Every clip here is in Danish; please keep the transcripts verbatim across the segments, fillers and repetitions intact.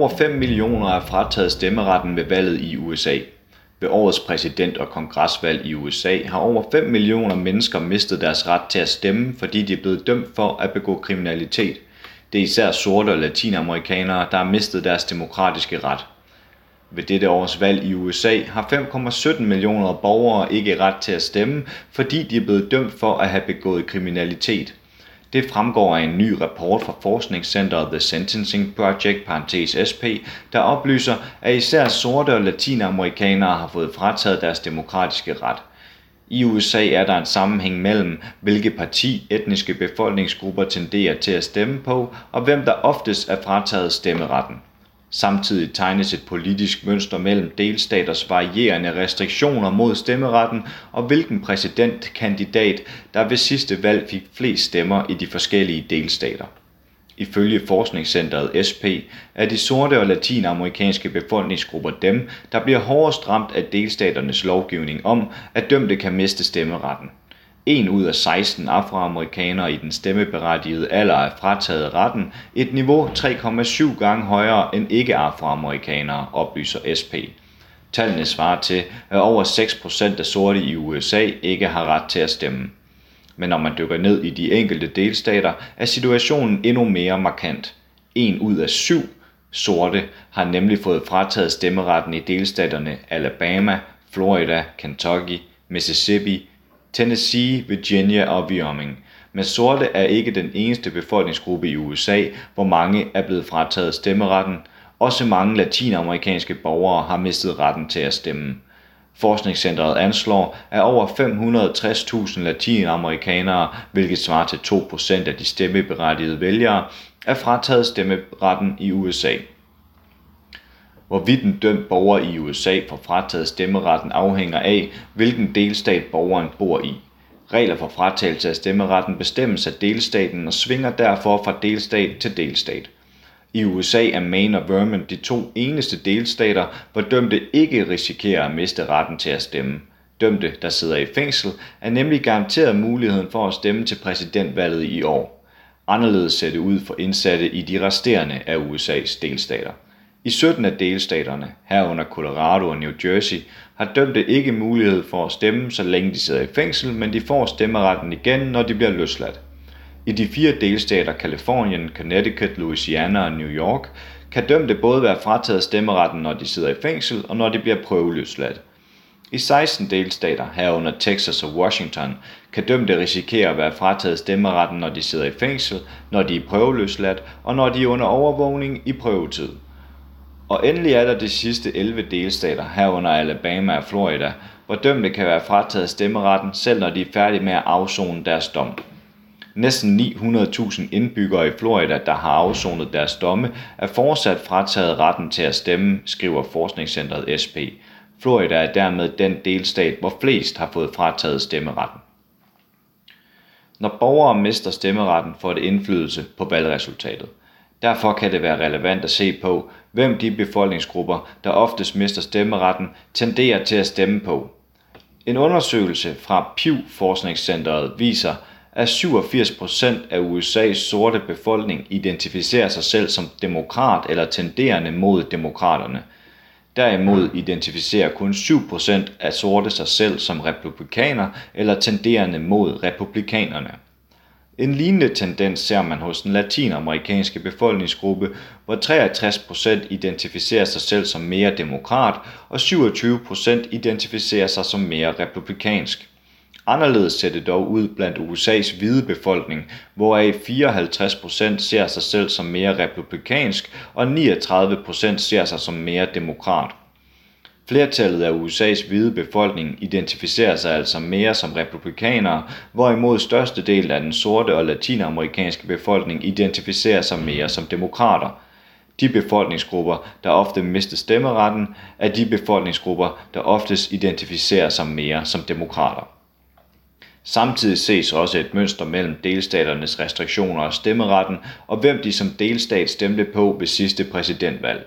over fem millioner er frataget stemmeretten ved valget i U S A. Ved årets præsident- og kongresvalg i U S A har over fem millioner mennesker mistet deres ret til at stemme, fordi de er blevet dømt for at begå kriminalitet. Det er især sorte og latinamerikanere, der har mistet deres demokratiske ret. Ved dette års valg i U S A har fem komma sytten millioner borgere ikke ret til at stemme, fordi de er blevet dømt for at have begået kriminalitet. Det fremgår af en ny rapport fra forskningscenteret The Sentencing Project, S P, der oplyser, at især sorte og latinamerikanere har fået frataget deres demokratiske ret. I U S A er der en sammenhæng mellem, hvilke parti etniske befolkningsgrupper tenderer til at stemme på, og hvem der oftest er frataget stemmeretten. Samtidig tegnes et politisk mønster mellem delstaters varierende restriktioner mod stemmeretten og hvilken præsidentkandidat, der ved sidste valg fik flest stemmer i de forskellige delstater. Ifølge forskningscenteret S P er de sorte og latinamerikanske befolkningsgrupper dem, der bliver hårdest ramt af delstaternes lovgivning om, at dømte kan miste stemmeretten. En ud af seksten afroamerikanere i den stemmeberettigede alder er frataget retten, et niveau tre komma syv gange højere end ikke-afroamerikanere, oplyser S P. Tallene svarer til, at over seks procent af sorte i U S A ikke har ret til at stemme. Men når man dykker ned i de enkelte delstater, er situationen endnu mere markant. En ud af syv sorte har nemlig fået frataget stemmeretten i delstaterne Alabama, Florida, Kentucky, Mississippi, Tennessee, Virginia og Wyoming. Men sorte er ikke den eneste befolkningsgruppe i U S A, hvor mange er blevet frataget stemmeretten. Også mange latinamerikanske borgere har mistet retten til at stemme. Forskningscenteret anslår, at over fem hundrede og tres tusind latinamerikanere, hvilket svarer til to procent af de stemmeberettigede vælgere, er frataget stemmeretten i U S A. Hvorvidt en dømt borger i U S A får frataget stemmeretten afhænger af, hvilken delstat borgeren bor i. Regler for fratagelse af stemmeretten bestemmes af delstaten og svinger derfor fra delstat til delstat. I U S A er Maine og Vermont de to eneste delstater, hvor dømte ikke risikerer at miste retten til at stemme. Dømte, der sidder i fængsel, er nemlig garanteret muligheden for at stemme til præsidentvalget i år. Anderledes ser det ud for indsatte i de resterende af U S A's delstater. I sytten af delstaterne, herunder Colorado og New Jersey, har dømte ikke mulighed for at stemme, så længe de sidder i fængsel, men de får stemmeretten igen, når de bliver løsladt. I de fire delstater Californien, Connecticut, Louisiana og New York kan dømte både være frataget stemmeretten, når de sidder i fængsel og når de bliver prøveløsladt. I seksten delstater, herunder Texas og Washington, kan dømte risikere at være frataget stemmeretten, når de sidder i fængsel, når de er prøveløsladt og når de er under overvågning i prøvetid. Og endelig er der de sidste elleve delstater, herunder Alabama og Florida, hvor dømte kan være frataget stemmeretten, selv når de er færdige med at afsone deres dom. Næsten ni hundrede tusind indbyggere i Florida, der har afsonet deres domme, er fortsat frataget retten til at stemme, skriver forskningscenteret S P. Florida er dermed den delstat, hvor flest har fået frataget stemmeretten. Når borgere mister stemmeretten, får det indflydelse på valgresultatet. Derfor kan det være relevant at se på, hvem de befolkningsgrupper, der oftest mister stemmeretten, tenderer til at stemme på. En undersøgelse fra Pew Forskningscenteret viser, at syvogfirs procent af U S A's sorte befolkning identificerer sig selv som demokrat eller tenderende mod demokraterne. Derimod identificerer kun syv procent af sorte sig selv som republikaner eller tenderende mod republikanerne. En lignende tendens ser man hos den latinamerikanske befolkningsgruppe, hvor treogtres procent identificerer sig selv som mere demokrat, og syvogtyve procent identificerer sig som mere republikansk. Anderledes ser det dog ud blandt U S A's hvide befolkning, hvoraf fireoghalvtreds procent ser sig selv som mere republikansk, og niogtredive procent ser sig som mere demokrat. Flertallet af U S A's hvide befolkning identificerer sig altså mere som republikanere, hvorimod størstedelen af den sorte og latinamerikanske befolkning identificerer sig mere som demokrater. De befolkningsgrupper, der ofte mister stemmeretten, er de befolkningsgrupper, der oftest identificerer sig mere som demokrater. Samtidig ses også et mønster mellem delstaternes restriktioner og stemmeretten, og hvem de som delstat stemte på ved sidste præsidentvalg.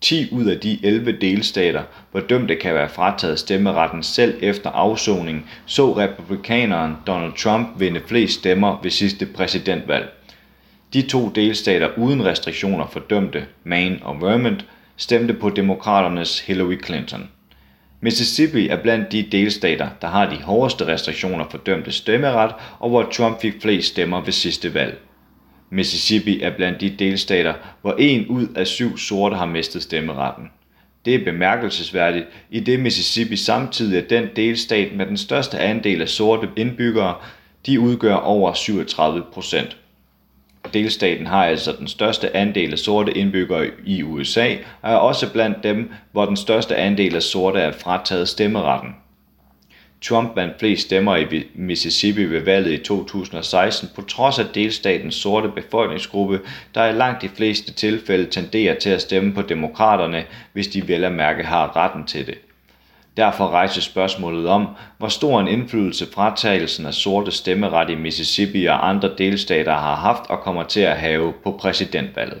ti ud af de elleve delstater, hvor dømte kan være frataget stemmeretten selv efter afsoning, så republikaneren Donald Trump vinde flest stemmer ved sidste præsidentvalg. De to delstater uden restriktioner fordømte Maine og Vermont stemte på demokraternes Hillary Clinton. Mississippi er blandt de delstater, der har de hårdeste restriktioner for dømte stemmeret, og hvor Trump fik flest stemmer ved sidste valg. Mississippi er blandt de delstater, hvor en ud af syv sorte har mistet stemmeretten. Det er bemærkelsesværdigt, idet Mississippi samtidig er den delstat med den største andel af sorte indbyggere, de udgør over syvogtredive procent. Delstaten har altså den største andel af sorte indbyggere i U S A, og er også blandt dem, hvor den største andel af sorte er frataget stemmeretten. Trump vandt flest stemmer i Mississippi ved valget i to tusind og seksten, på trods af delstatens sorte befolkningsgruppe, der i langt de fleste tilfælde tenderer til at stemme på demokraterne, hvis de vel at mærke har retten til det. Derfor rejser spørgsmålet om, hvor stor en indflydelse fratagelsen af sorte stemmeret i Mississippi og andre delstater har haft og kommer til at have på præsidentvalget.